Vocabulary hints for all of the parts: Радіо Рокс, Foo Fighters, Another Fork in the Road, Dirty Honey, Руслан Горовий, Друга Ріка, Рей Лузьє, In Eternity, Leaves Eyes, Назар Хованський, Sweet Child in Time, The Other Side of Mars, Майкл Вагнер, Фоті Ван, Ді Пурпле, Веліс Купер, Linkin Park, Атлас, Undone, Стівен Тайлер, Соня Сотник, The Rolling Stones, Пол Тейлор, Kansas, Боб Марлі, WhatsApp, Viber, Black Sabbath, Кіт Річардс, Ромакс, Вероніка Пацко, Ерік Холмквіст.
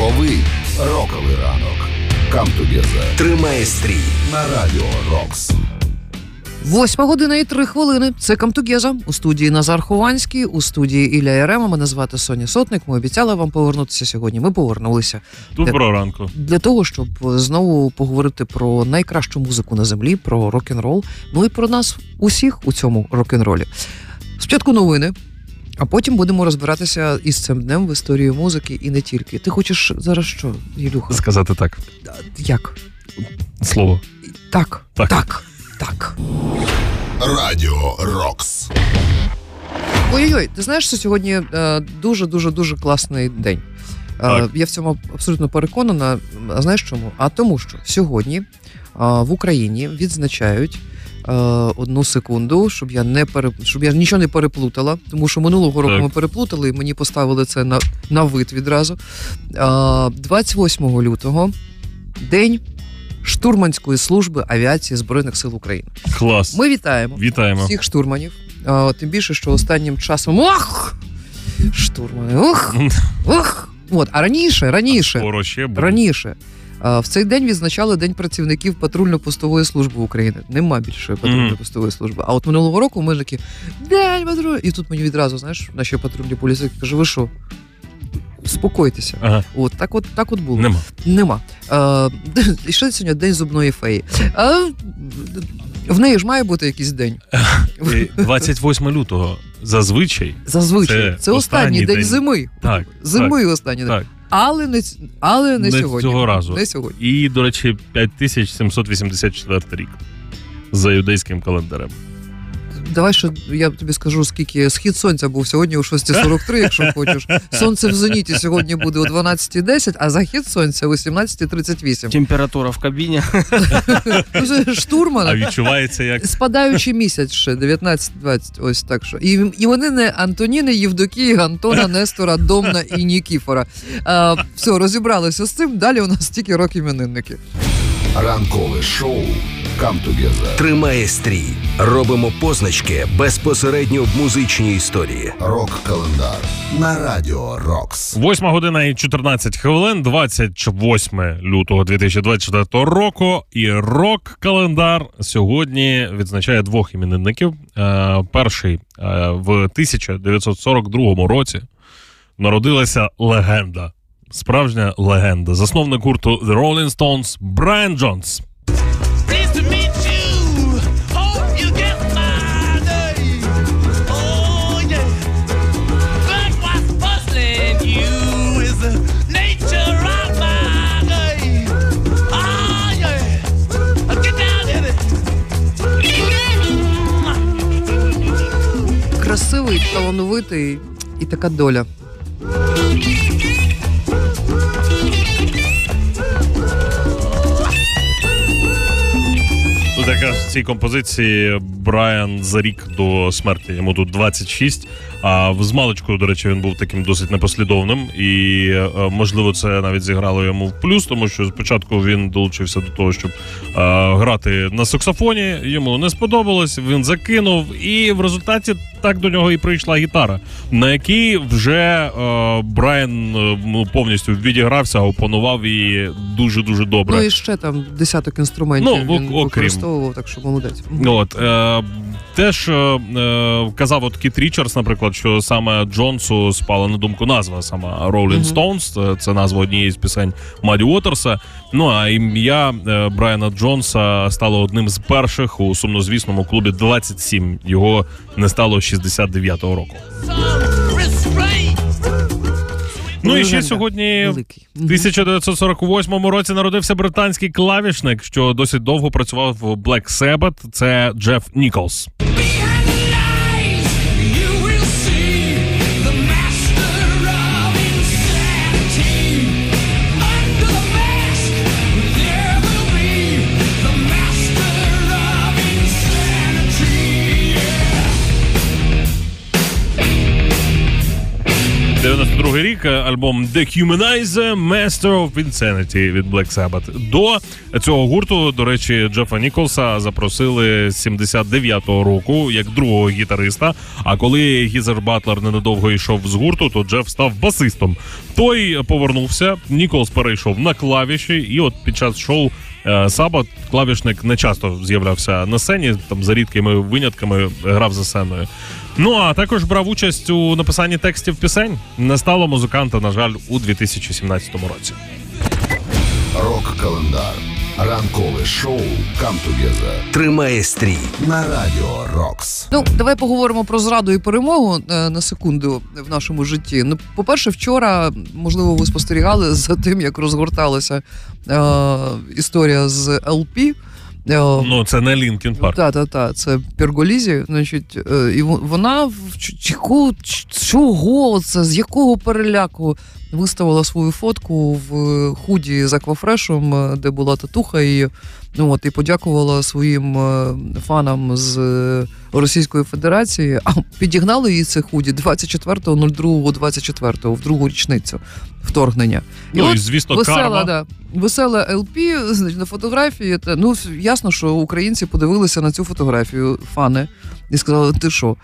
Ранковий роковий ранок. Камтугеза тримає стрій на Радіо Рокс. 8:03. Це Камтугеза. У студії Назар Хованський, у студії Ілля Ярема. Мене звати Соня Сотник. Ми обіцяли вам повернутися сьогодні. Ми повернулися. Доброго ранку. Для того, щоб знову поговорити про найкращу музику на землі, про рок-н-рол. Ну і про нас усіх у цьому рок-н-ролі. Спочатку новини. А потім будемо розбиратися із цим днем в історії музики і не тільки. Ти хочеш зараз що, Ілюха? Сказати так. Як? Слово. Так. Радіо Рокс. Ой-ой-ой, ти знаєш, що сьогодні дуже-дуже-дуже класний день. Я в цьому абсолютно переконана. А знаєш чому? А тому, що сьогодні в Україні відзначають одну секунду, щоб я не нічого не переплутала, тому що минулого року ми переплутали, і мені поставили це на вид відразу. 28 лютого день штурманської служби авіації Збройних сил України. Клас. Ми вітаємо всіх штурманів. Тим більше, що останнім часом штурмани. От, а раніше в цей день відзначали День працівників патрульно-постової служби України. Нема більше патрульно-постової служби. А от минулого року ми такі день патрульно. І тут мені відразу, знаєш, наші патрульні поліцейські каже: ви що? Спокойтеся. Ага. От так було. Нема. І ще сьогодні День зубної феї. В неї ж має бути якийсь день. 28 лютого. Зазвичай. Це останній день зими. Так. Останній день. Але не сьогодні. Цього разу. Не сьогодні. І, до речі, 5784 рік. За юдейським календарем. Давай ще я тобі скажу, скільки схід сонця був сьогодні о 6:43, якщо хочеш. Сонце в зеніті сьогодні буде о 12:10, а захід сонця о 18:38. Температура в кабіні. Штурмана. А відчувається як? Спадаючий місяць ще, 19-20, ось так що. І вони не Антоніни, Євдокії, Антона, Нестора, Домна і Нікіфора. Все, розібралися з цим, далі у нас тільки рок-іменинники. Ранкове шоу Камтугеза тримає стрій. Робимо позначки безпосередньо в музичній історії. Рок-календар на Радіо Рокс. 8:14, 28 лютого 2024 року. І рок-календар сьогодні відзначає двох іменинників. Перший в 1942 році народилася легенда. Справжня легенда. Засновник гурту The Rolling Stones Брайан Джонс. Красивий, талановитий і така доля. Така в цій композиції Брайан за рік до смерті, йому тут 26, а з маличку, до речі, він був таким досить непослідовним, і, можливо, це навіть зіграло йому в плюс, тому що спочатку він долучився до того, щоб грати на саксофоні, йому не сподобалось, він закинув, і в результаті так до нього і прийшла гітара, на якій вже Брайан повністю відігрався, опанував її дуже-дуже добре. Ну і ще там десяток інструментів він використовував. Так що молодець. От, теж казав от Кіт Річардс, наприклад, що саме Джонсу спала на думку назва сама Rolling Stones, це назва однієї з пісень Мадді Уотерса. Ну, а ім'я Брайана Джонса стало одним з перших у сумнозвісному клубі 27. Його не стало 69-го року. Ну і ще сьогодні в 1948 році народився британський клавішник, що досить довго працював в Black Sabbath. Це Джефф Ніколс. другий рік альбом Dehumanize Master of Insanity від Black Sabbath. До цього гурту, до речі, Джеффа Ніколса запросили з 79-го року як другого гітариста, а коли Гізер Батлер ненадовго йшов з гурту, то Джеф став басистом. Той повернувся, Ніколс перейшов на клавіші, і от під час шоу Сабат клавішник не часто з'являвся на сцені, там за рідкими винятками грав за сценою. Ну, а також брав участь у написанні текстів пісень. Не стало музиканта, на жаль, у 2017 році. Рок-календар. Ранкове шоу «Камтугеза» тримає стрій на Радіо Рокс. Ну, давай поговоримо про зраду і перемогу на секунду в нашому житті. Ну, по-перше, вчора, можливо, ви спостерігали за тим, як розгорталася історія з LP. Ну, це не Linkin Park. Так, це Перголізі. Значить, і вона чого це, з якого переляку виставила свою фотку в худі з аквафрешем, де була татуха, і, ну, от, і подякувала своїм фанам з Російської Федерації. А підігнали її це худі 24.02.24, в другу річницю вторгнення. Ну, і звісно, весела, карма. Да, весела ЛП на фотографії. Ну, ясно, що українці подивилися на цю фотографію, фани, і сказали, ти що,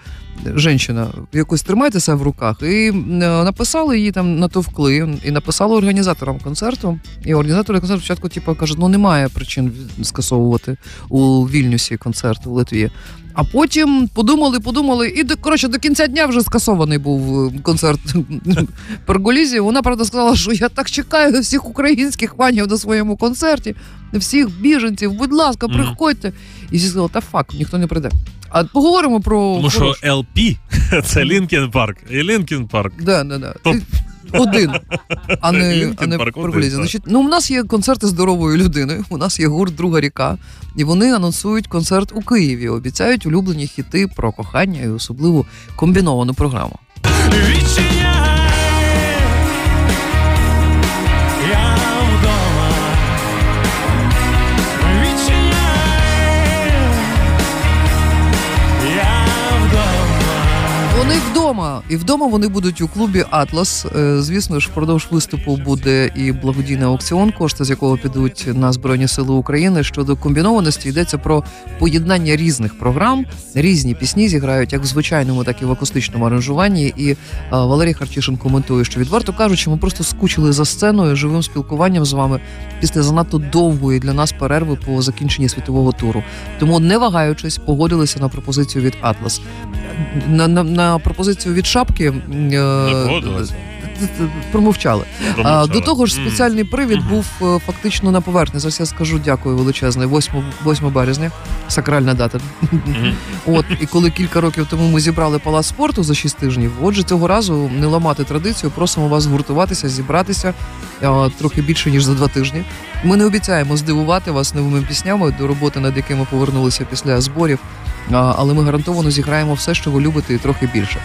жінка, якось тримайтеся в руках. І написали її там, натовкли, і написали організаторам концерту. І організатори концерту спочатку типу, кажуть, ну немає причин скасовувати у Вільнюсі концерт в Литві. А потім подумали, і, коротше, до кінця дня вже скасований був концерт Перголізі. Вона, правда, сказала, що я так чекаю всіх українських фанів на своєму концерті, всіх біженців, будь ласка, приходьте. І всі сказали, та фак, ніхто не прийде. А поговоримо про... Тому що LP – це Linkin Park. І Linkin Park. Так. Один, а не Перголізі. Значить, ну, у нас є концерти здорової людини, у нас є гурт «Друга Ріка», і вони анонсують концерт у Києві, обіцяють улюблені хіти про кохання і особливу комбіновану програму. Вони вдома. І вдома вони будуть у клубі «Атлас». Звісно ж, впродовж виступу буде і благодійний аукціон, кошти з якого підуть на Збройні Сили України. Щодо комбінованості, йдеться про поєднання різних програм. Різні пісні зіграють як в звичайному, так і в акустичному аранжуванні. І Валерій Харчишин коментує, що, відверто кажучи, ми просто скучили за сценою, живим спілкуванням з вами після занадто довгої для нас перерви по закінченні світового туру. Тому, не вагаючись, погодилися на пропозицію від «Атлас». На пропозицію від шапки промовчали. До того ж, спеціальний привід був фактично на поверхні. Зараз я скажу дякую величезне. 8 березня, сакральна дата. От, і коли кілька років тому ми зібрали палац спорту за 6 тижнів, отже, цього разу не ламати традицію, просимо вас згуртуватися, зібратися трохи більше, ніж за 2 тижні. Ми не обіцяємо здивувати вас новими піснями, до роботи над якими повернулися після зборів, але ми гарантовано зіграємо все, що ви любите, і трохи більше.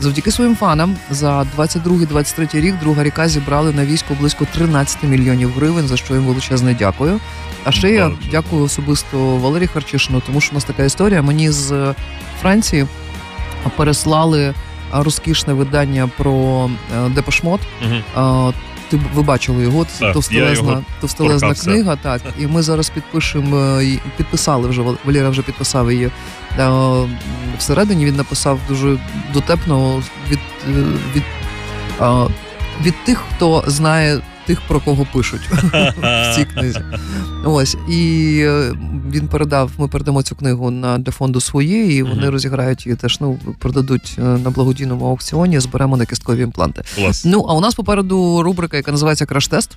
Завдяки своїм фанам за 22-23 рік «Друга Ріка» зібрали на військо близько 13 мільйонів гривень, за що їм величезне дякую. А ще я дякую особисто Валерію Харчишину, тому що у нас така історія. Мені з Франції переслали розкішне видання про Депеш Мод. Ви бачили його, товстелезна книга, так, і ми зараз підписали вже, Валера вже підписав її всередині, він написав дуже дотепно від тих, хто знає тих, про кого пишуть в цій книзі. Ось, і ми передамо цю книгу для фонду «Свої», і вони розіграють її теж, ну, продадуть на благодійному аукціоні, зберемо на кісткові імпланти. Клас. Ну, а у нас попереду рубрика, яка називається «Краш-тест».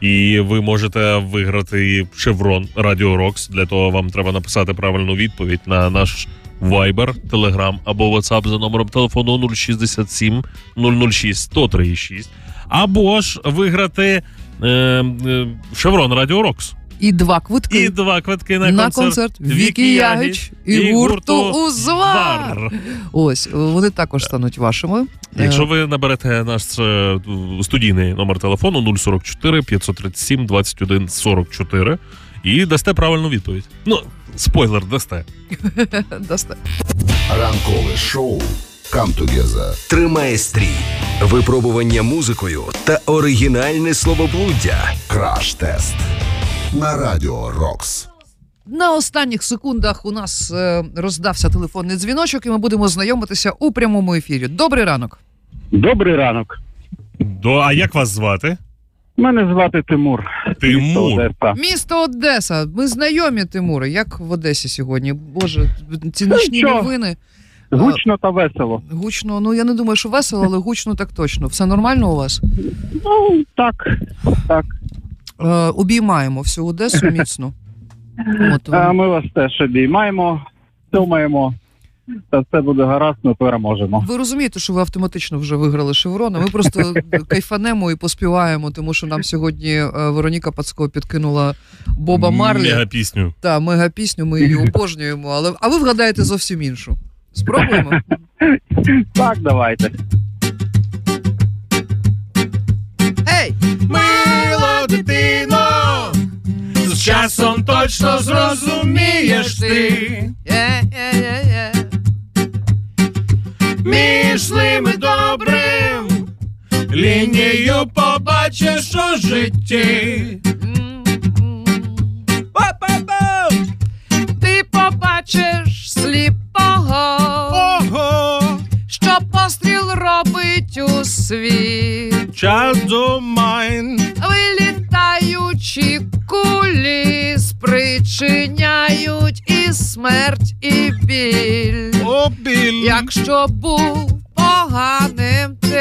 І ви можете виграти шеврон «Радіо Рокс». Для того вам треба написати правильну відповідь на наш Viber, Telegram або WhatsApp за номером телефону 067 006 1036. Або ж виграти шеврон «Радіо Рокс». І 2 квитки. І 2 квитки на концерт Віки Ягіч і гурту «Узвар». Ось, вони також стануть вашими. Якщо ви наберете наш студійний номер телефону 044 537 21 44 і дасте правильну відповідь. Ну, спойлер, дасте. Ранкове шоу Камтугеза тримає стрій, випробування музикою та оригінальне словоблуддя. Краш-тест на Радіо Рокс. На останніх секундах у нас роздався телефонний дзвіночок, і ми будемо знайомитися у прямому ефірі. Добрий ранок. Добрий ранок. А як вас звати? Мене звати Тимур. Тимур. Місто Одеса. Місто Одеса. Ми знайомі, Тимуре. Як в Одесі сьогодні? Боже, ці нічні новини. Гучно та весело. Гучно. Ну, я не думаю, що весело, але гучно так точно. Все нормально у вас? Ну, так. Обіймаємо всю Одесу міцно. А ми вас теж обіймаємо, цьомаємо, та все буде гаразд, ми переможемо. Ви розумієте, що ви автоматично вже виграли шеврон, а ми просто кайфанемо і поспіваємо, тому що нам сьогодні Вероніка Пацко підкинула Боба Марлі. Мегапісню. Так, мегапісню, ми її обожнюємо, але а ви вгадаєте зовсім іншу. Спробуємо? Так, давайте. Ей! Мила дитино! З часом точно зрозумієш ти, між злим і добрим лінію побачиш у житті. Ти побачиш сліпого, що постріл робить у світ. Вилітаючі кулі спричиняють і смерть, і біль. Якщо був поганим ти.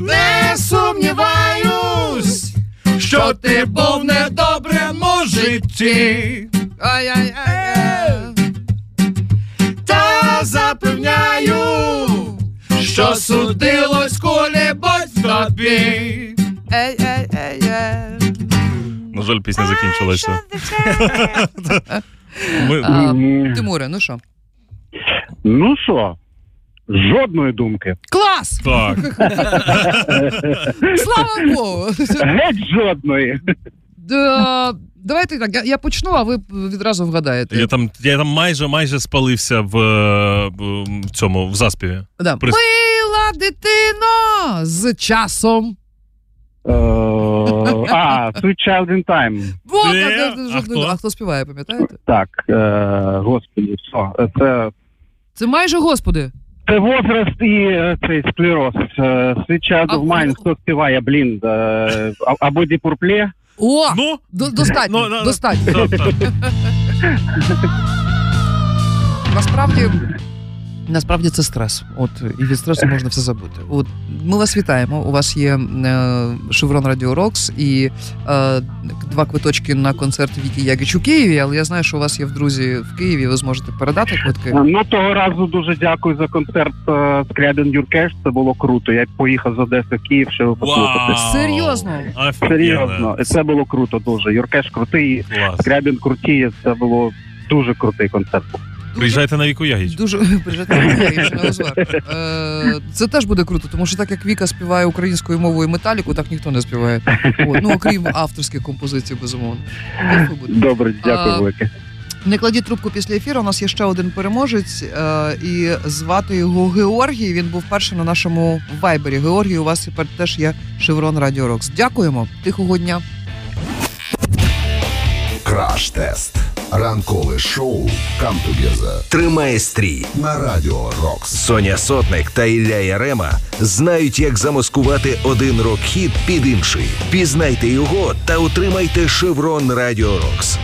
Не сумніваюсь, що ти був недобрим у житті. Та запевняю, що судилось коли-будь в тобі. На жаль, пісня закінчилася. Тимуре, ну що? Ну що? Жодної думки. Клас! Так. Слава Богу! Геть жодної. Давайте так, я почну, а ви відразу вгадаєте. Я там майже спалився в цьому, в заспіві. Да. Мила дитино, з часом. Sweet Child in Time. А хто співає, пам'ятаєте? Так, господи, що? Це майже господи. Це возраст і цей склероз. Sweet Child of Mine, хто співає, блін, або Ді Пурпле. О, ну? достатньо. Насправді це стрес. От, і від стресу можна все забути. От, ми вас вітаємо. У вас є шеврон Радіо Рокс і 2 квиточки на концерт Віки Ягіч у Києві, але я знаю, що у вас є в друзі в Києві, ви зможете передати квитки. Ну, того разу дуже дякую за концерт Скрябін Юркеш, це було круто. Я поїхав з Одеси в Київ, щоб послухати. Серйозно. Це було круто дуже. Юркеш крутий, Скрябін крутіє, це було дуже крутий концерт. Приїжджайте на Віку Ягіч. Приїжджайте на Віку Ягіч, на розвар. Це теж буде круто, тому що так як Віка співає українською мовою Металіку, так ніхто не співає. От, ну, окрім авторських композицій, безумовно. Добре, дякую велике. Не кладіть трубку після ефіру, у нас є ще один переможець, і звати його Георгій, він був першим на нашому вайбері. Георгій, у вас тепер теж є шеврон Радіо Рокс. Дякуємо, тихого дня. Краш-тест. Ранкове шоу «Камтугеза» тримає стрій на Радіо Рокс. Соня Сотник та Ілля Ярема знають, як замаскувати один рок-хіт під інший. Пізнайте його та отримайте шеврон Радіо Рокс.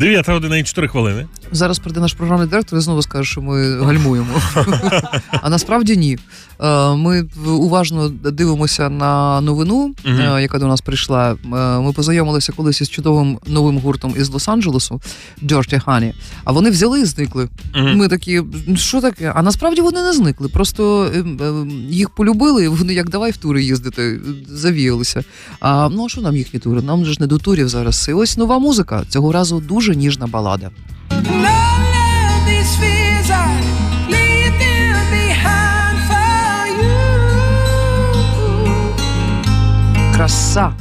9:04. Зараз прийде наш програмний директор і знову скаже, що ми гальмуємо. А насправді ні. Ми уважно дивимося на новину, яка до нас прийшла. Ми познайомилися колись із чудовим новим гуртом із Лос-Анджелесу, Dirty Honey, а вони взяли і зникли. Ми такі, що таке? А насправді вони не зникли, просто їх полюбили, вони як давай в тури їздити, завіялися. А ну а що нам їхні тури? Нам ж не до турів зараз. І ось нова музика, цього разу дуже ніжна балада. Краса!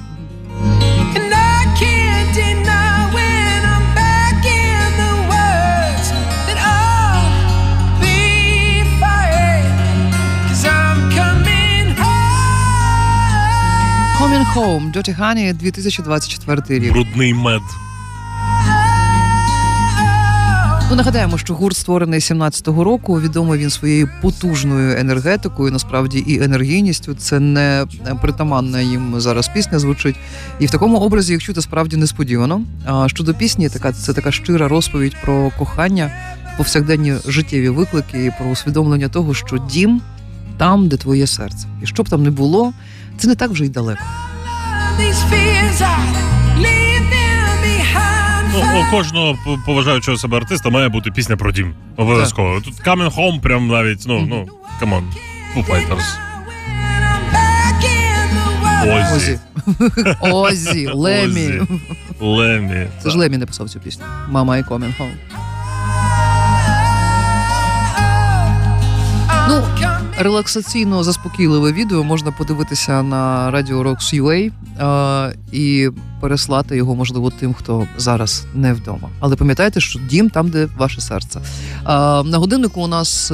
Home, Dirty Honey, 2024 рік. Брудний мед. Ну, нагадаємо, що гурт створений 17-го року, відомий він своєю потужною енергетикою, насправді, і енергійністю. Це не притаманна їм зараз пісня звучить. І в такому образі їх чути справді несподівано. А щодо пісні, це така щира розповідь про кохання, повсякденні життєві виклики і про усвідомлення того, що дім там, де твоє серце. І що б там не було, це не так вже й далеко. Ну, у кожного поважаючого себе артиста має бути пісня про дім. Обов'язково. Так. Тут Coming Home прям навіть, ну, come on, Foo Fighters. Озі, Лемі. Це ж Лемі написав цю пісню. Mama, I Coming Home. Ну, релаксаційно заспокійливе відео можна подивитися на Радіо Рокс UA і переслати його, можливо, тим, хто зараз не вдома. Але пам'ятайте, що дім там, де ваше серце. На годиннику у нас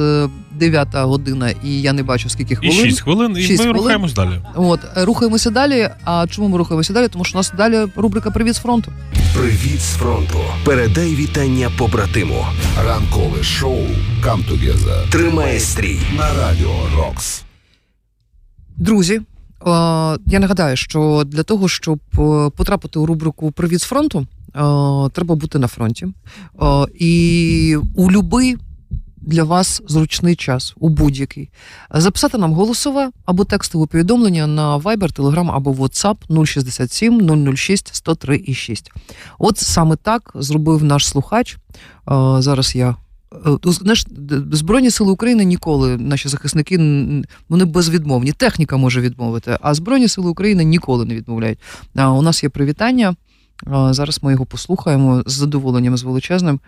9-та година, і я не бачу, скільки хвилин. І 6 хвилин, і 6 ми хвилин. Рухаємось далі. От, рухаємося далі. А чому ми рухаємося далі? Тому що у нас далі рубрика «Привіт з фронту». Привіт з фронту. Передай вітання побратиму. Ранкове шоу «Камтугеза» тримає стрій на Радіо Рокс. Друзі, я нагадаю, що для того, щоб потрапити у рубрику «Привіт з фронту», треба бути на фронті. І у любий для вас зручний час, у будь-який. Записати нам голосове або текстове повідомлення на Viber, Telegram або WhatsApp 067 006 103,6. От саме так зробив наш слухач. Зараз я... Збройні сили України ніколи, наші захисники, вони безвідмовні. Техніка може відмовити, а Збройні сили України ніколи не відмовляють. У нас є привітання. Зараз ми його послухаємо з задоволенням, з величезним,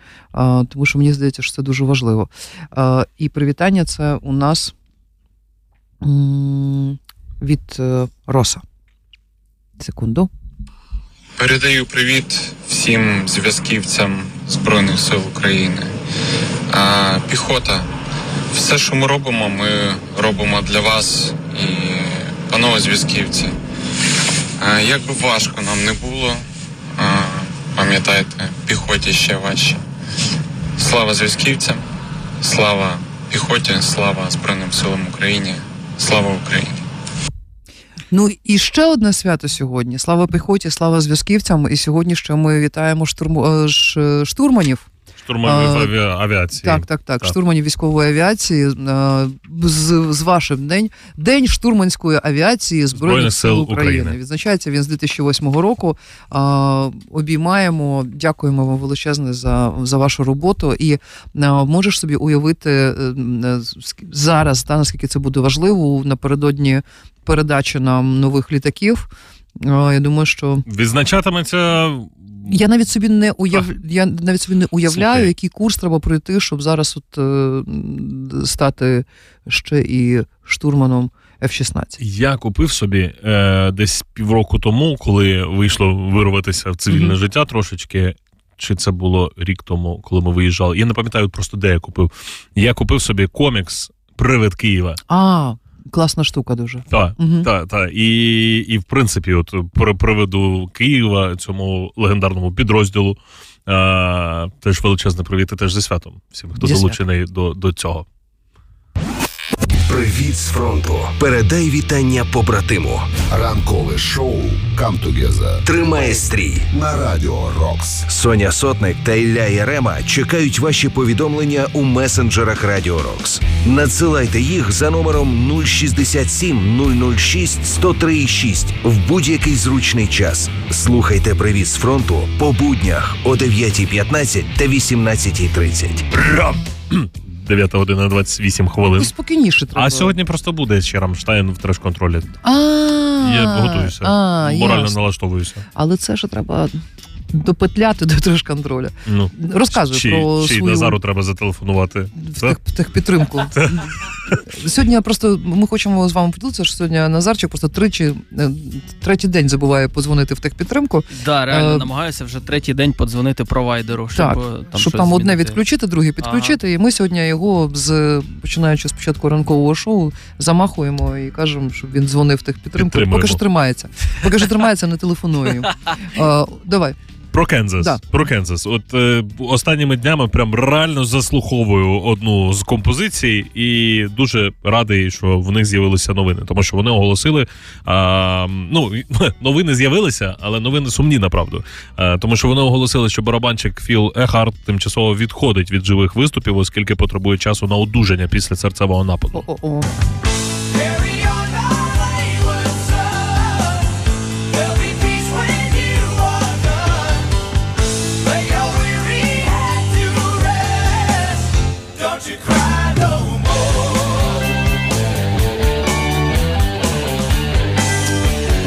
тому що мені здається, що це дуже важливо. І привітання це у нас від Роса. Секунду. Передаю привіт всім зв'язківцям Збройних сил України. Піхота. Все, що ми робимо для вас і панове зв'язківці. Як би важко нам не було, пам'ятайте, піхоті ще важче. Слава зв'язківцям, слава піхоті, слава Збройним силам України, слава Україні. Ну і ще одне свято сьогодні. Слава піхоті, слава зв'язківцям. І сьогодні ще ми вітаємо штурманів. Штурманів авіації. Так. Штурманів військової авіації. З вашим день. День штурманської авіації Збройних сил України. Відзначається він з 2008 року. Обіймаємо, дякуємо вам величезне за вашу роботу. І можеш собі уявити зараз, наскільки це буде важливо, напередодні передачі нам нових літаків. Я думаю, що... Відзначатиметься... Я навіть собі не уявляю, Слухай. Який курс треба пройти, щоб зараз от стати ще і штурманом F-16. Я купив собі десь півроку тому, коли вийшло вирватися в цивільне життя трошечки, чи це було рік тому, коли ми виїжджали. Я не пам'ятаю просто, де я купив. Я купив собі комікс «Привид Києва». Класна штука дуже. Так. І, в принципі, от приведу Києва, цьому легендарному підрозділу, теж величезне привіт і теж зі святом всім, хто залучений до цього. Привіт з фронту. Передай вітання побратиму. Ранкове шоу «Камтугеза» тримає стрій на Радіо Рокс. Соня Сотник та Ілля Ярема чекають ваші повідомлення у месенджерах Радіо Рокс. Надсилайте їх за номером 067 006 103,6 в будь-який зручний час. Слухайте «Привіт з фронту» по буднях о 9:15 та 18:30. 9 година 28 хвилин. Ось спокійніше треба. А сьогодні просто буде ще Рамштайн в треш-контролі. Я готуюся. Морально налаштовуюся. Але це ж треба допетляти до треш-контролю. Розказуй про свою... Чи Назару треба зателефонувати. В техпідтримку. Сьогодні просто ми хочемо з вами поділитися, що сьогодні Назарчик просто третій день забуває подзвонити в техпідтримку. Да, реально намагаюся вже третій день подзвонити провайдеру, щоб одне відключити, друге підключити. Ага. І ми сьогодні його, починаючи з початку ранкового шоу, замахуємо і кажемо, щоб він дзвонив в техпідтримку. Поки що тримається. Поки що тримається, не телефоную. Давай. Про Кензас. Да. Про Кензас. От останніми днями прям реально заслуховую одну з композицій і дуже радий, що в них з'явилися новини. Тому що вони оголосили, новини з'явилися, але новини сумні, направду. Тому що вони оголосили, що барабанщик Філ Ехарт тимчасово відходить від живих виступів, оскільки потребує часу на одужання після серцевого нападу. О-о-о.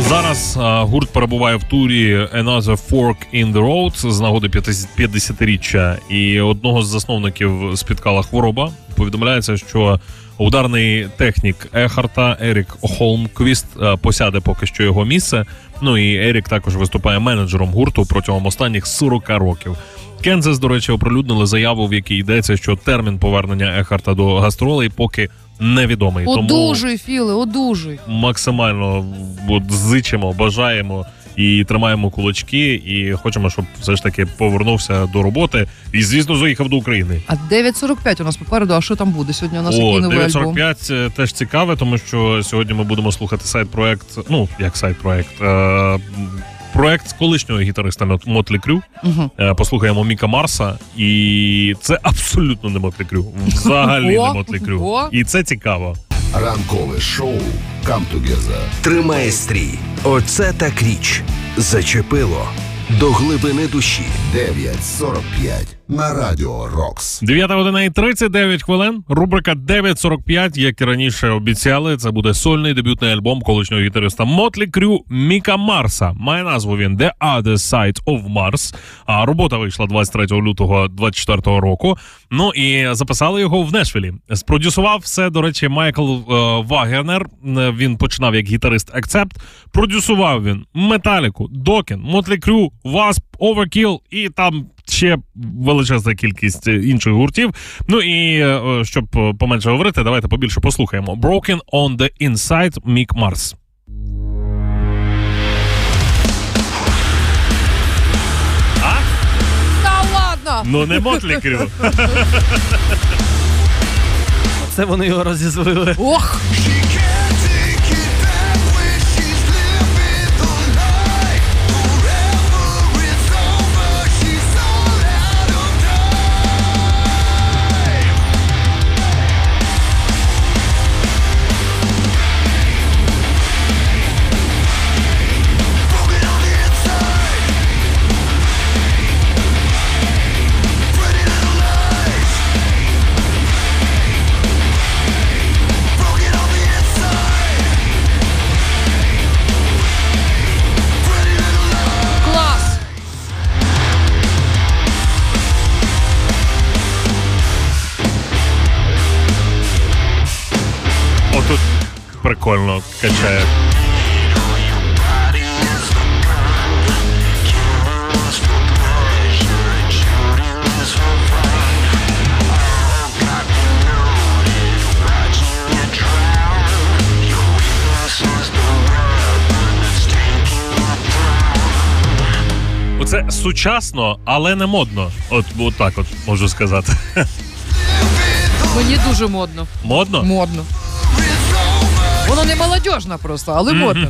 Зараз гурт перебуває в турі Another Fork in the Road з нагоди 50-річчя, і одного з засновників спіткала хвороба. Повідомляється, що ударний технік Ехарта Ерік Холмквіст посяде поки що його місце. Ну і Ерік також виступає менеджером гурту протягом останніх 40 років. Kansas, до речі, оприлюднили заяву, в якій йдеться, що термін повернення Ехарта до гастролей поки невідомий. Одужуй, Філе, одужуй. Максимально зичимо, бажаємо і тримаємо кулачки, і хочемо, щоб все ж таки повернувся до роботи і, звісно, заїхав до України. А 9.45 у нас попереду, а що там буде сьогодні? У нас який новий альбом? 9.45 теж цікаве, тому що сьогодні ми будемо слухати проект з колишнього гітариста Motley Crue. Угу. Послухаємо Міка Марса. І це абсолютно не Motley Crue. Взагалі не Motley Crue. І це цікаво. Ранкове шоу «Камтугеза». Тримає стрій. Оце так річ. Зачепило. До глибини душі. 9.45 на Радіо Рокс. 9:39. Рубрика 9.45, як і раніше обіцяли, це буде сольний дебютний альбом колишнього гітариста Motley Crue Міка Марса. Має назву він The Other Side of Mars. А робота вийшла 23 лютого 24 року. Ну і записали його в Нешвілі. Спродюсував все, до речі, Майкл Вагнер. Він починав як гітарист Accept. Продюсував він Металіку, Докін, Motley Crue, Wasp, Overkill і там ще величезна кількість інших гуртів. Ну і, щоб поменше говорити, давайте побільше послухаємо. Broken on the Inside, Мік Марс. А? Та ладно! Ну не Motley Crue. Це вони його розізвили. Ох! Прикольно качає. Оце сучасно, але не модно. От так от можу сказати. Мені дуже модно. Модно? Модно. Воно не молодіжна просто, але модно.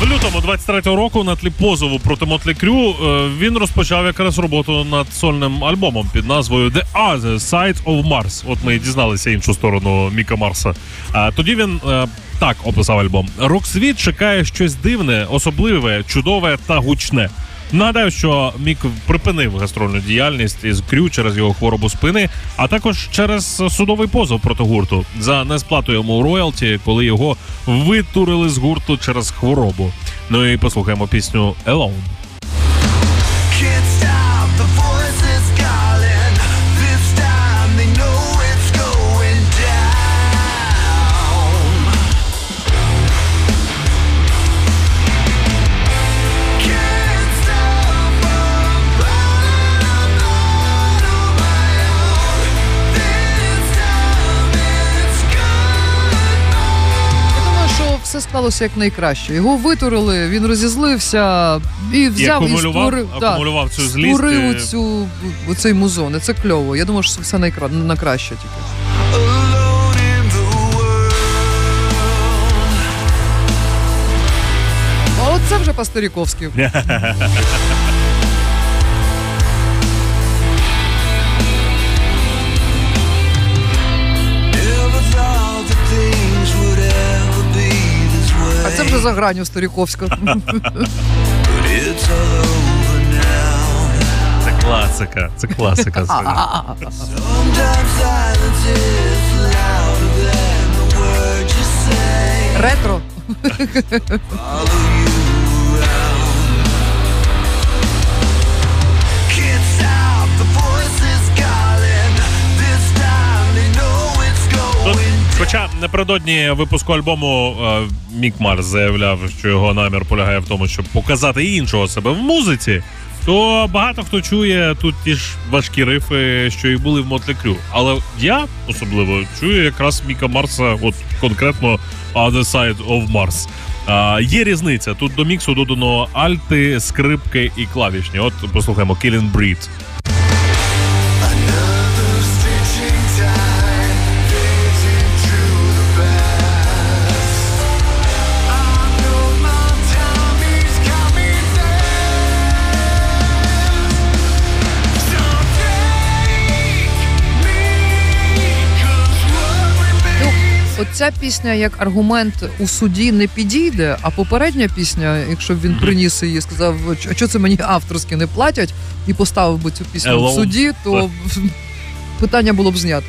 В лютому 23-го року на тлі позову проти Motley Crue він розпочав якраз роботу над сольним альбомом під назвою The Other Side of Mars. От ми і дізналися іншу сторону Міка Марса. Тоді він так описав альбом. Рок-світ чекає щось дивне, особливе, чудове та гучне. Нагадаю, що Мік припинив гастрольну діяльність із Крю через його хворобу спини, а також через судовий позов проти гурту за несплату йому роялті, коли його витурили з гурту через хворобу. Ну і послухаємо пісню «Alone». все сталося як найкраще. Його витурили, він розізлився і взяв і акумулював цю злість. Створив цей музон. І це кльово. Я думаю, що все на краще тільки. А от це вже по-старіковськи. Це вже за гранню старіковська. Це класика, це класика. Ретро. Хоча напередодні випуску альбому Мік Марс заявляв, що його намір полягає в тому, щоб показати іншого себе в музиці, то багато хто чує тут ті ж важкі рифи, що і були в Motley Crue. Але я особливо чую якраз Міка Марса, от конкретно «Other Side of Mars». Є різниця. Тут до міксу додано альти, скрипки і клавішні. От послухаємо «Kill and Breed». Ця пісня як аргумент у суді не підійде, а попередня пісня, якщо б він приніс її, сказав, що це мені авторські не платять, і поставив би цю пісню в суді, то питання було б знято.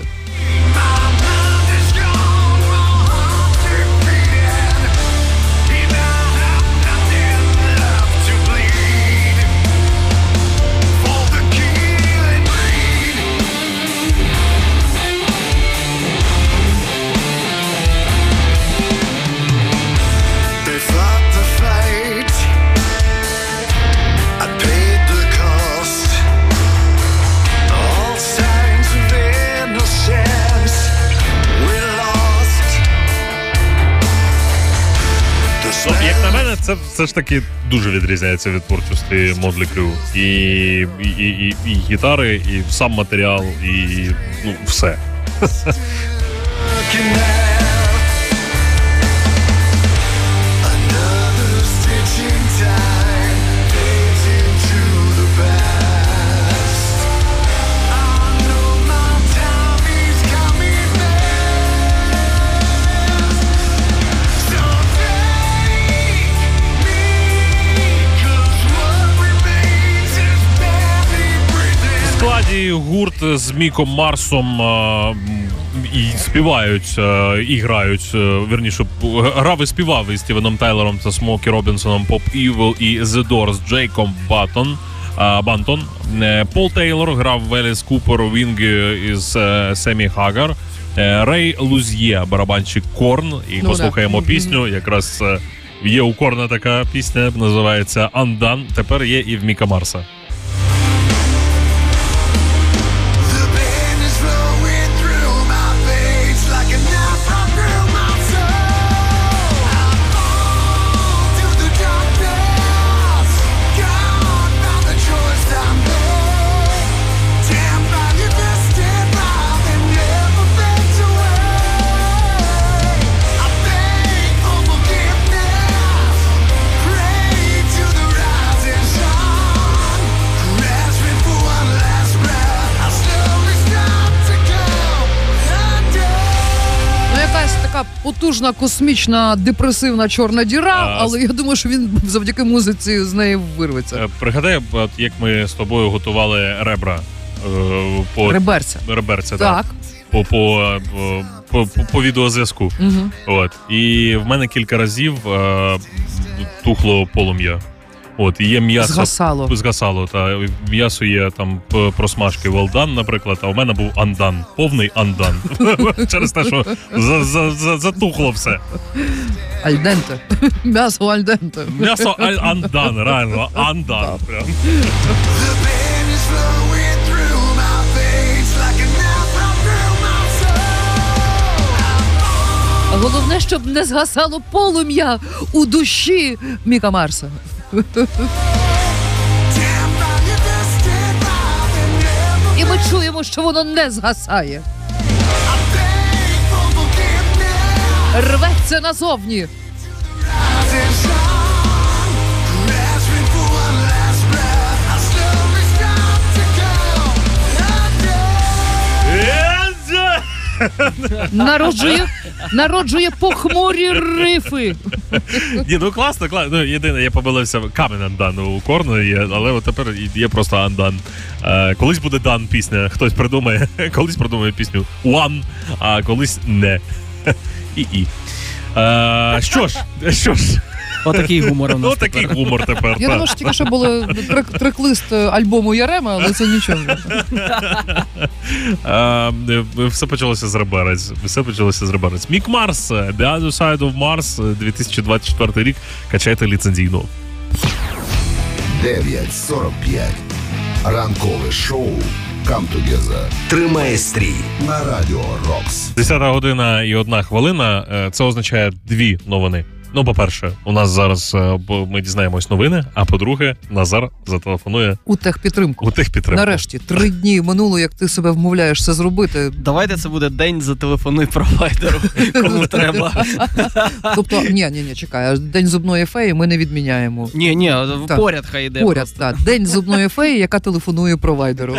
Це ж таки дуже відрізняється від творчості Motley Crue. І гітари, і сам матеріал, і все. Гурт з Міком Марсом і співають, і грають, вірніше, грав і співав із Стівеном Тайлером та Смокі Робінсоном, Поп Івел і The Doors, Джейкоб Бантон. Пол Тейлор грав Веліс Купер, Вінг із Семі Хагар, Рей Лузьє, барабанщик Корн. І послухаємо пісню, якраз є у Корна така пісня, називається «Undone», тепер є і в Міка Марса. Потужна, космічна, депресивна чорна діра, але я думаю, що він завдяки музиці з неї вирветься. Пригадай, як ми з тобою готували ребра. Реберця, так. По відеозв'язку. Угу. От. І в мене кілька разів тухло полум'я. От, є м'ясо. Згасало. Та м'ясо є там просмажки Волдан, наприклад, а у мене був Андан. Повний Андан. Через те, що затухло все. Альденте. М'ясо альденте. М'ясо Андан, реально. Андан. Головне, щоб не згасало полум'я у душі Міка Марса. І ми чуємо, що воно не згасає. Рветься назовні. Народжує похмурі рифи. Ні, ну класно, класно. Ну, єдине, я помилився, камен Undone у Корну є, але от тепер є просто Undone. Колись буде Done пісня, хтось придумає, колись придумає пісню One, а колись не. І-і. Що ж. Отакий гумор у нас. Отакий гумор тепер. Я думаю, що тільки що було трек-лист альбому Ярема, але це нічого. Все почалося з Реберець. Мік Марс, The Other Side of Mars, 2024 рік. Качайте ліцензійно. 9:45. Ранкове шоу Камтугеза тримає стрій на Радіо Рокс. 10:01. Це означає дві новини. Ну, по-перше, у нас зараз ми дізнаємось новини, а по-друге, Назар зателефонує у техпідтримку. Нарешті, 3 дні минуло, як ти себе вмовляєш це зробити. Давайте це буде день зателефонуй провайдеру, кому треба. Тобто, ні, чекай, день зубної феї ми не відміняємо. Ні, поряд хай йде. Поряд, так. День зубної феї, яка телефонує провайдеру.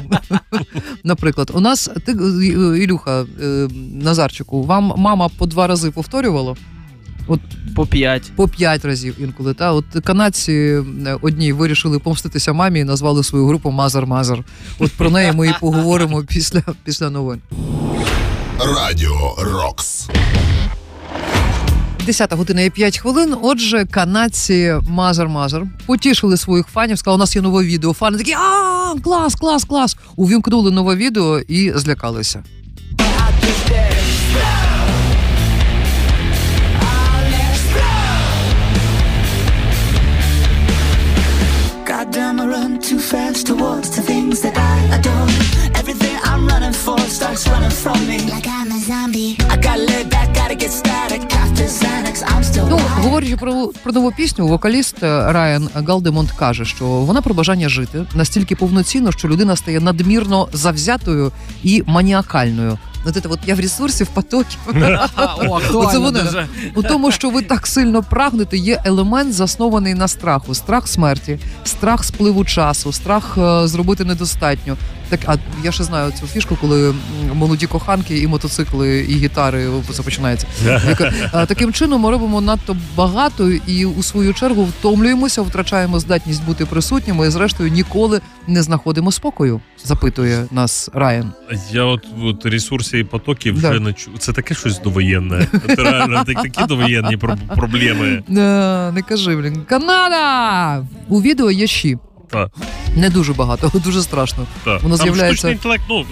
Наприклад, у нас, ти, Ілюха, Назарчику, вам мама по 2 рази повторювала? От по 5 разів інколи. Та от канадці одні вирішили помститися мамі і назвали свою групу Mother Mother. От про неї ми і поговоримо після новин. Радіо Рокс. 10:05. Отже, канадці Mother Mother потішили своїх фанів, сказали, у нас є нове відео. Фани такі, а клас. Увімкнули нове відео і злякалися. Too fast towards the things that I adore. Everything I'm running for starts running from me. Like I'm a zombie. I gotta lay back, gotta get static. After Xanax, I'm still alive. Ну, говорячи про нову пісню, вокаліст Райан Галдемонт каже, що вона про бажання жити настільки повноцінно, що людина стає надмірно завзятою і маніакальною. От я в ресурсі, в потокі. У тому, що ви так сильно прагнете, є елемент, заснований на страху. Страх смерті, страх спливу часу, страх зробити недостатньо. Так, а я ще знаю цю фішку, коли молоді коханки і мотоцикли, і гітари започинаються. Таким чином ми робимо надто багато і у свою чергу втомлюємося, втрачаємо здатність бути присутніми і зрештою ніколи не знаходимо спокою, запитує нас Райан. Я от ресурси і потоки вже не чую. Це таке щось довоєнне. Це реально такі довоєнні проблеми. Не кажи, блін. Канада! У відео є щі. Та. Не дуже багато, дуже страшно. Та. Воно там з'являється... штучний інтелект, ну,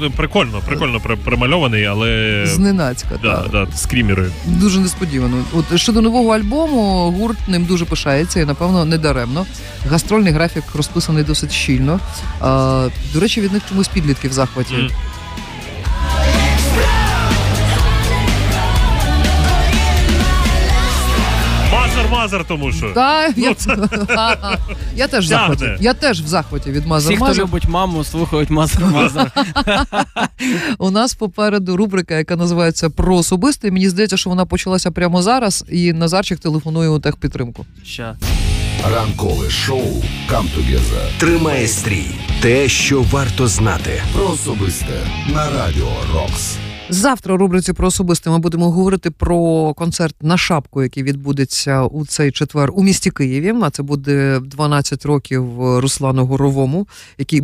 прикольно примальований, але... Зненацька, так. Да, скрімери. Дуже несподівано. От щодо нового альбому, гурт ним дуже пишається і, напевно, недаремно. Гастрольний графік розписаний досить щільно. До речі, від них чомусь підлітки в захваті. Мазер, тому що. Та, ну, я теж в захваті. Я теж в захваті від Мазер-Мазер. Всі, хто любить маму, слухають Мазер-Мазер. У нас попереду рубрика, яка називається «Про особисте». Мені здається, що вона почалася прямо зараз, і Назарчик телефонує у техпідтримку. Ща. Ранкове шоу Камтугеза тримає стрій. Те, що варто знати. Про особисте на Радіо Рокс. Завтра у рубриці «Про особисте» ми будемо говорити про концерт «На шапку», який відбудеться у цей четвер у місті Києві. А це буде 12 років Руслану Горовому, який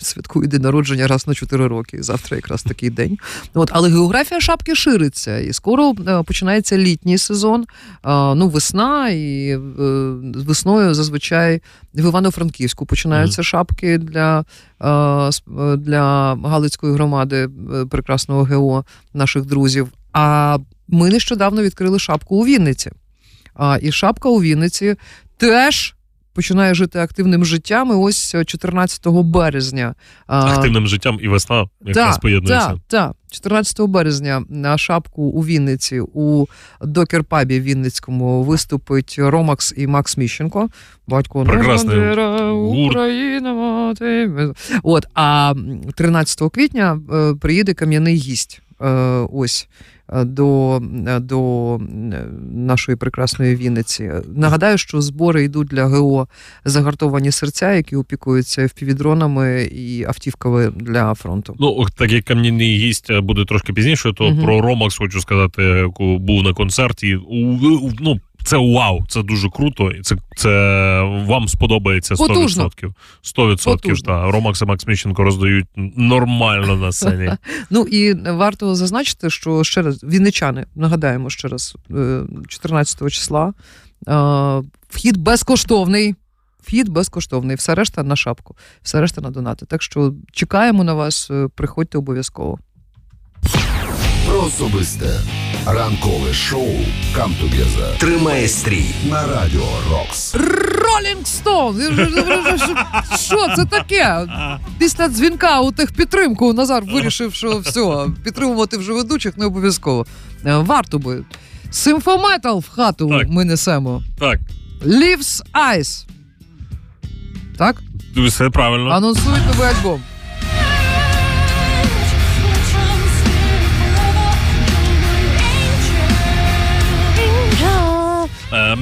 святкує день народження раз на 4 роки. Завтра якраз такий день. От, але географія шапки шириться. І скоро починається літній сезон. Ну, весна. І весною зазвичай в Івано-Франківську починаються шапки для Галицької громади прекрасного ГО. Наших друзів. А ми нещодавно відкрили шапку у Вінниці. І шапка у Вінниці теж починає жити активним життям, і ось 14 березня. Активним життям і весна якраз поєднується. Так. 14 березня на шапку у Вінниці у Докер-пабі Вінницькому виступить Ромакс і Макс Міщенко. Батько Бандера, Україна, мати. От, а 13 квітня приїде Кам'яний гість. Ось. До нашої прекрасної Вінниці. Нагадаю, що збори йдуть для ГО «Загартовані серця», які опікуються впівдронами і автівками для фронту. Ну, так як Кам'яний гість буде трошки пізніше, то про Ромакс хочу сказати, був на концерті. Ну, це вау, це дуже круто, і це вам сподобається 100%. Потужно. 100%, так. Ромакс і Макс Міщенко роздають нормально на сцені. Ну і варто зазначити, що ще раз, вінничани, нагадаємо ще раз, 14 числа, вхід безкоштовний. Вхід безкоштовний, все решта на шапку, все решта на донати. Так що чекаємо на вас, приходьте обов'язково. Про особисте. Ранкове шоу «Камтугеза» тримає стрій на Радіо Рокс. Rolling Stones! Що це таке? Після дзвінка у техпідтримку Назар вирішив, що все, підтримувати вже ведучих не обов'язково. Варто би. Симфометал в хату так. Ми несемо. Так. Leaves Eyes. Так? Все правильно. Анонсують новий альбом.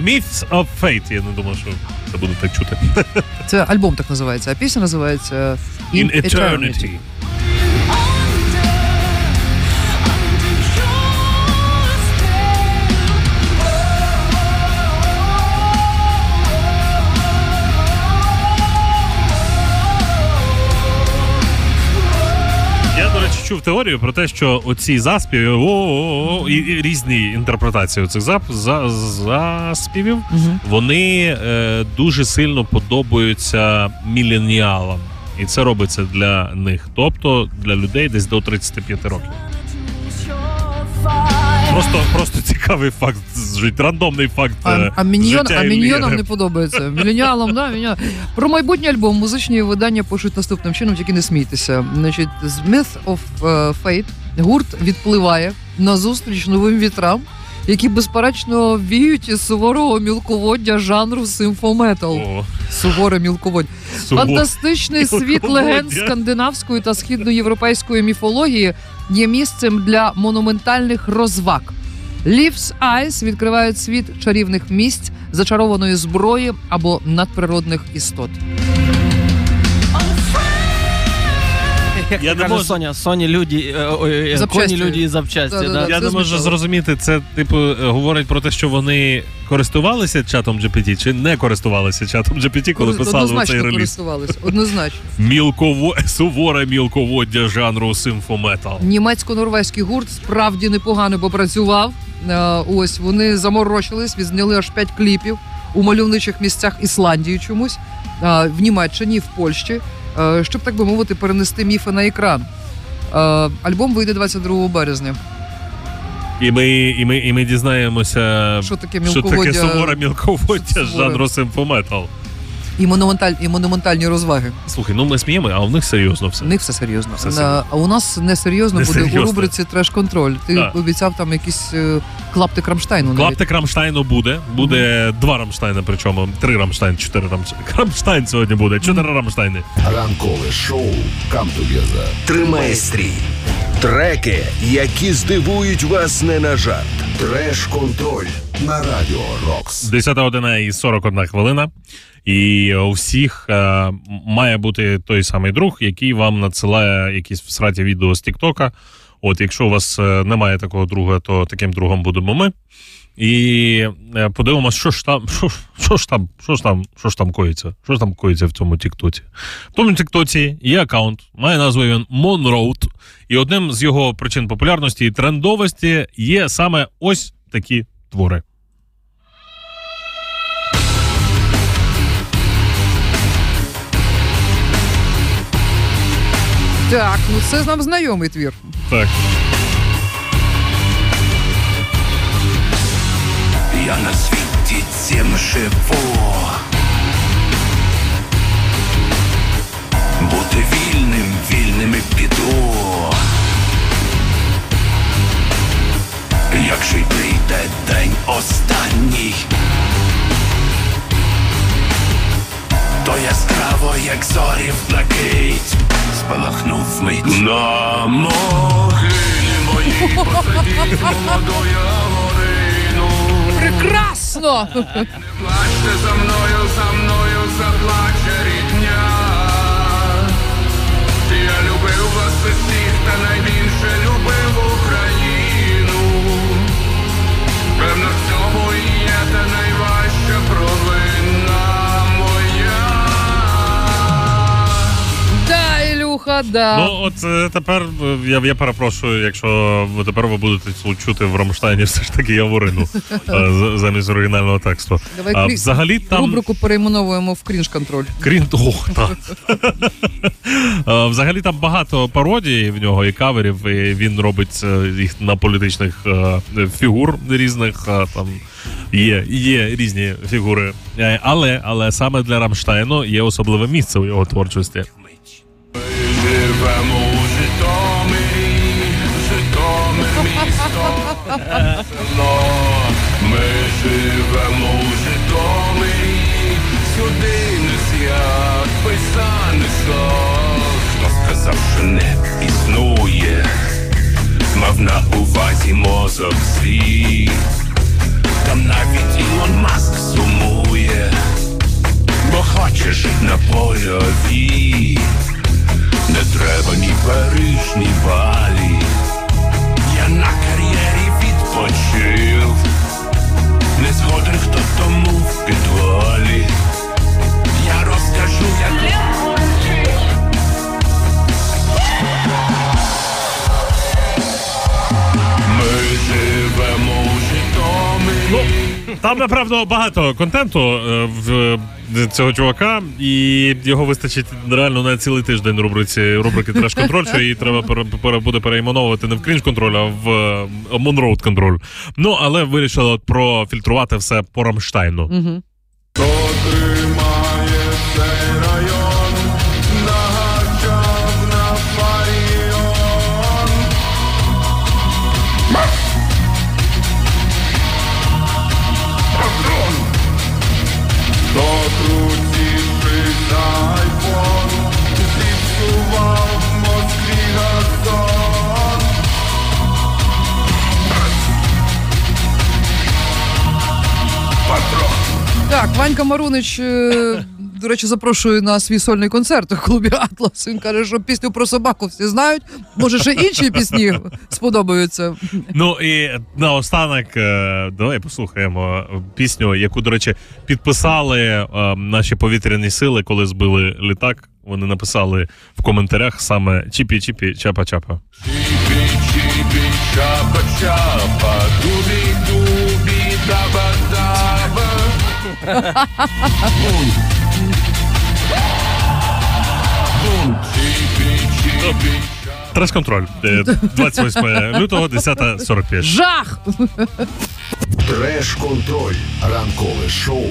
Myths of Fate, я не думав, що це буде так чути. Це альбом так називається, а пісня називається In Eternity. Чув теорію про те, що оці заспіви і різні інтерпретації цих заспівів, вони дуже сильно подобаються міленіалам. І це робиться для них. Тобто для людей десь до 35 років. Просто цікавий факт, рандомний факт життя. А міньйонам не подобається. Міленіалам, да, міньйонам. Про майбутній альбом музичні видання пишуть наступним чином, тільки не смійтеся. Значить, з Myth of Fate гурт відпливає назустріч новим вітрам, які безперечно віють із суворого мілководдя жанру симфометал. Суворе мілководдя. Фантастичний світ легенд скандинавської та східноєвропейської міфології є місцем для монументальних розваг. Leaves Eyes відкривають світ чарівних місць, зачарованої зброї або надприродних істот. Як каже Соня, коні, люди і запчасті. Я не можу зрозуміти, це типу говорить про те, що вони користувалися чатом GPT, чи не користувалися чатом GPT, коли писали цей реліз? Однозначно користувалися, однозначно. Суворе мілководдя жанру симфометал. Німецько-норвезький гурт справді непогано попрацював. Ось, вони заморочились, відзняли аж 5 кліпів у мальовничих місцях Ісландії чомусь, в Німеччині, в Польщі. Щоб, так би мовити, перенести міфи на екран. Альбом вийде 22 березня. І ми дізнаємося, що таке суворе мілководдя жанру симфометал. І монументальні розваги. Слухай, ну ми сміємо, а у них серйозно все. У них все серйозно. А у нас несерйозно буде серйозно. У рубриці «Треш-контроль». Ти обіцяв там якісь клаптик Рамштайну. Клаптик Рамштайну буде. Буде 2 Рамштайна, причому 3 Рамштайн, 4 Рамштайн. Рамштайн сьогодні буде, 4 Рамштайни. Ранкове шоу «Камтугеза» тримає стрій. Треки, які здивують вас не на жарт. Треш-контроль на Радіо Рокс. 10:41. І у всіх має бути той самий друг, який вам надсилає якісь всраті відео з Тіктока. От, якщо у вас немає такого друга, то таким другом будемо ми. І подивимося, що ж там коїться в цьому Тіктоці. В тому Тіктоці є аккаунт, має назву він Монроуд. І одним з його причин популярності і трендовості є саме ось такі твори. Так, ну це нам знайомий твір. Так. Я на світі цим живу. бути вільним, вільними піду. Якщо й прийде день останній, то яскраво, як зорі в блакить, спалахнув мить на могилі моїй, посадіть молодую лаврину. Прекрасно! Плачте за мною заплаче рідня. Я любив вас усіх та найбільше любив Україну. Певно, в цьому і є та найважча провина. Да, Ілюха, да. Ну, от тепер, я перепрошую, якщо тепер ви будете чути в Рамштайні все ж таки Яворину замість оригінального тексту. Давай взагалі там... рубрику перейменовуємо в крінж-контроль. Ох, так. Взагалі там багато пародій в нього і каверів, і він робить їх на політичних фігур різних, там... Є різні фігури, але саме для Рамштайну є особливе місце у його творчості. Ми живемо у Житомирі, Житомир місто, село. Ми живемо у Житомирі, сюди не свят, писане слов. Хто сказав, що не існує, мав на увазі мозок світ. Там навіть Ілон Маск сумує, бо хоче жити на польові. Не треба ні Париж, ні Балі, я на кар'єрі відпочив. Не згоден, хто тому в підвалі, я розкажу, як я хочу. Ми живемо у Житомирі. Там, напевно, багато контенту в цього чувака, і його вистачить реально на цілий тиждень рубрики «Треш-контроль», що її треба буде перейменовувати не в крінж-контроль, а в Монроуд-контроль. Ну, але вирішили профільтрувати все по Рамштайну. Угу. Так, Ванька Марунич, до речі, запрошує на свій сольний концерт у клубі «Атлас». Він каже, що пісню про собаку всі знають. Може, ще інші пісні сподобаються. Ну і наостанок давай послухаємо пісню, яку, до речі, підписали наші повітряні сили, коли збили літак. Вони написали в коментарях саме «Чіпі-чіпі, чапа-чапа». Чіпі-чіпі, чапа-чапа, дубі-дубі, таба-таба. Треш-контроль. 28 лютого, 10:45. Жах! Треш-контроль. Ранкове шоу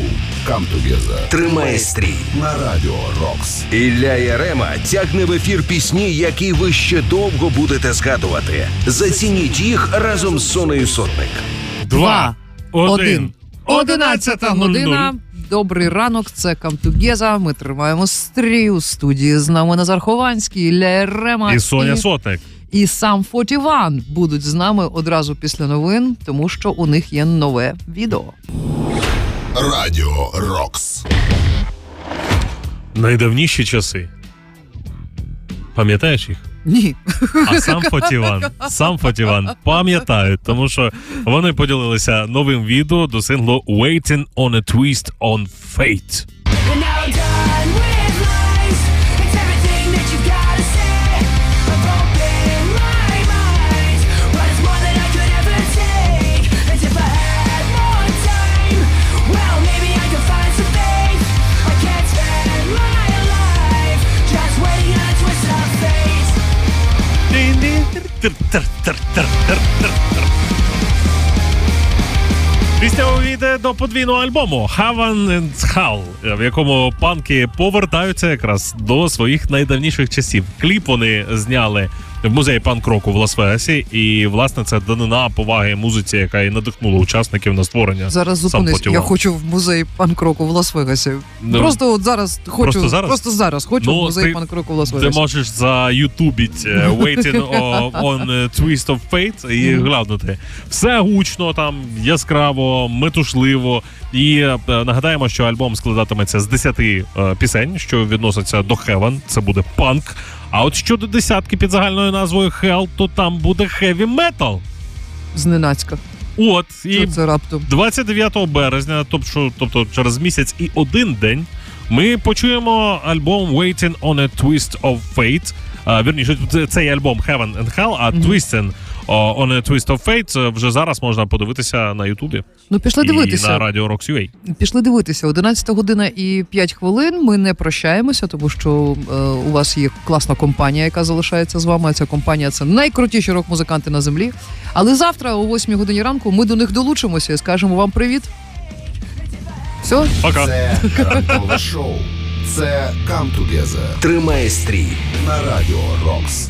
Камтугеза. Тримає стрій на Радіо Рокс. Ілля Ярема тягне в ефір пісні, які ви ще довго будете згадувати. Зацініть їх разом з Сонею Сотник. 2, 1. 11:00. Добрий ранок, це Камтугеза. Ми тримаємо стрій у студії. З нами Назар Хованський, Ілля Ярема і Соня Сотник. І сам Фоті Ван будуть з нами одразу після новин, тому що у них є нове відео. Радіо Рокс. Найдавніші часи. Пам'ятаєш їх? Ні. А сам Фоті Ван пам'ятають, тому що вони поділилися новим відео до синглу «Waiting on a Twist on Fate». Пісня увійде до подвійного альбому «Heaven and Hell», в якому панки повертаються якраз до своїх найдавніших часів. Кліп вони зняли в музеї панк-року в Лас-Вегасі, і, власне, це данина поваги музиці, яка і надихнула учасників на створення. Зараз зупинись, я хочу в музей панк-року в Лас-Вегасі. Просто зараз хочу в музей панк-року в Лас-Вегасі. Ти можеш заютубіть «Waiting on Twist of Fate» і глянути. Все гучно там, яскраво, метушливо. І нагадаємо, що альбом складатиметься з 10 пісень, що відносяться до Heaven, це буде панк. А от щодо десятки під загальною назвою Hell, то там буде heavy metal. Зненацька. От, і 29 березня, тобто через місяць і один день, ми почуємо альбом «Waiting on a Twist of Fate». Вірніше, цей альбом «Heaven and Hell», а «Twisting on a Twist of Fate» вже зараз можна подивитися на Ютубі. Ну, пішли дивитися. І на Радіо Рокс UA. Пішли дивитися. 11:05. Ми не прощаємося, тому що у вас є класна компанія, яка залишається з вами. А ця компанія – це найкрутіші рок-музиканти на землі. Але завтра о 8:00 ми до них долучимося і скажемо вам привіт. Все? Пока. Це ранкове шоу. Це Камтугеза. Тримай стрій на Радіо Рокс.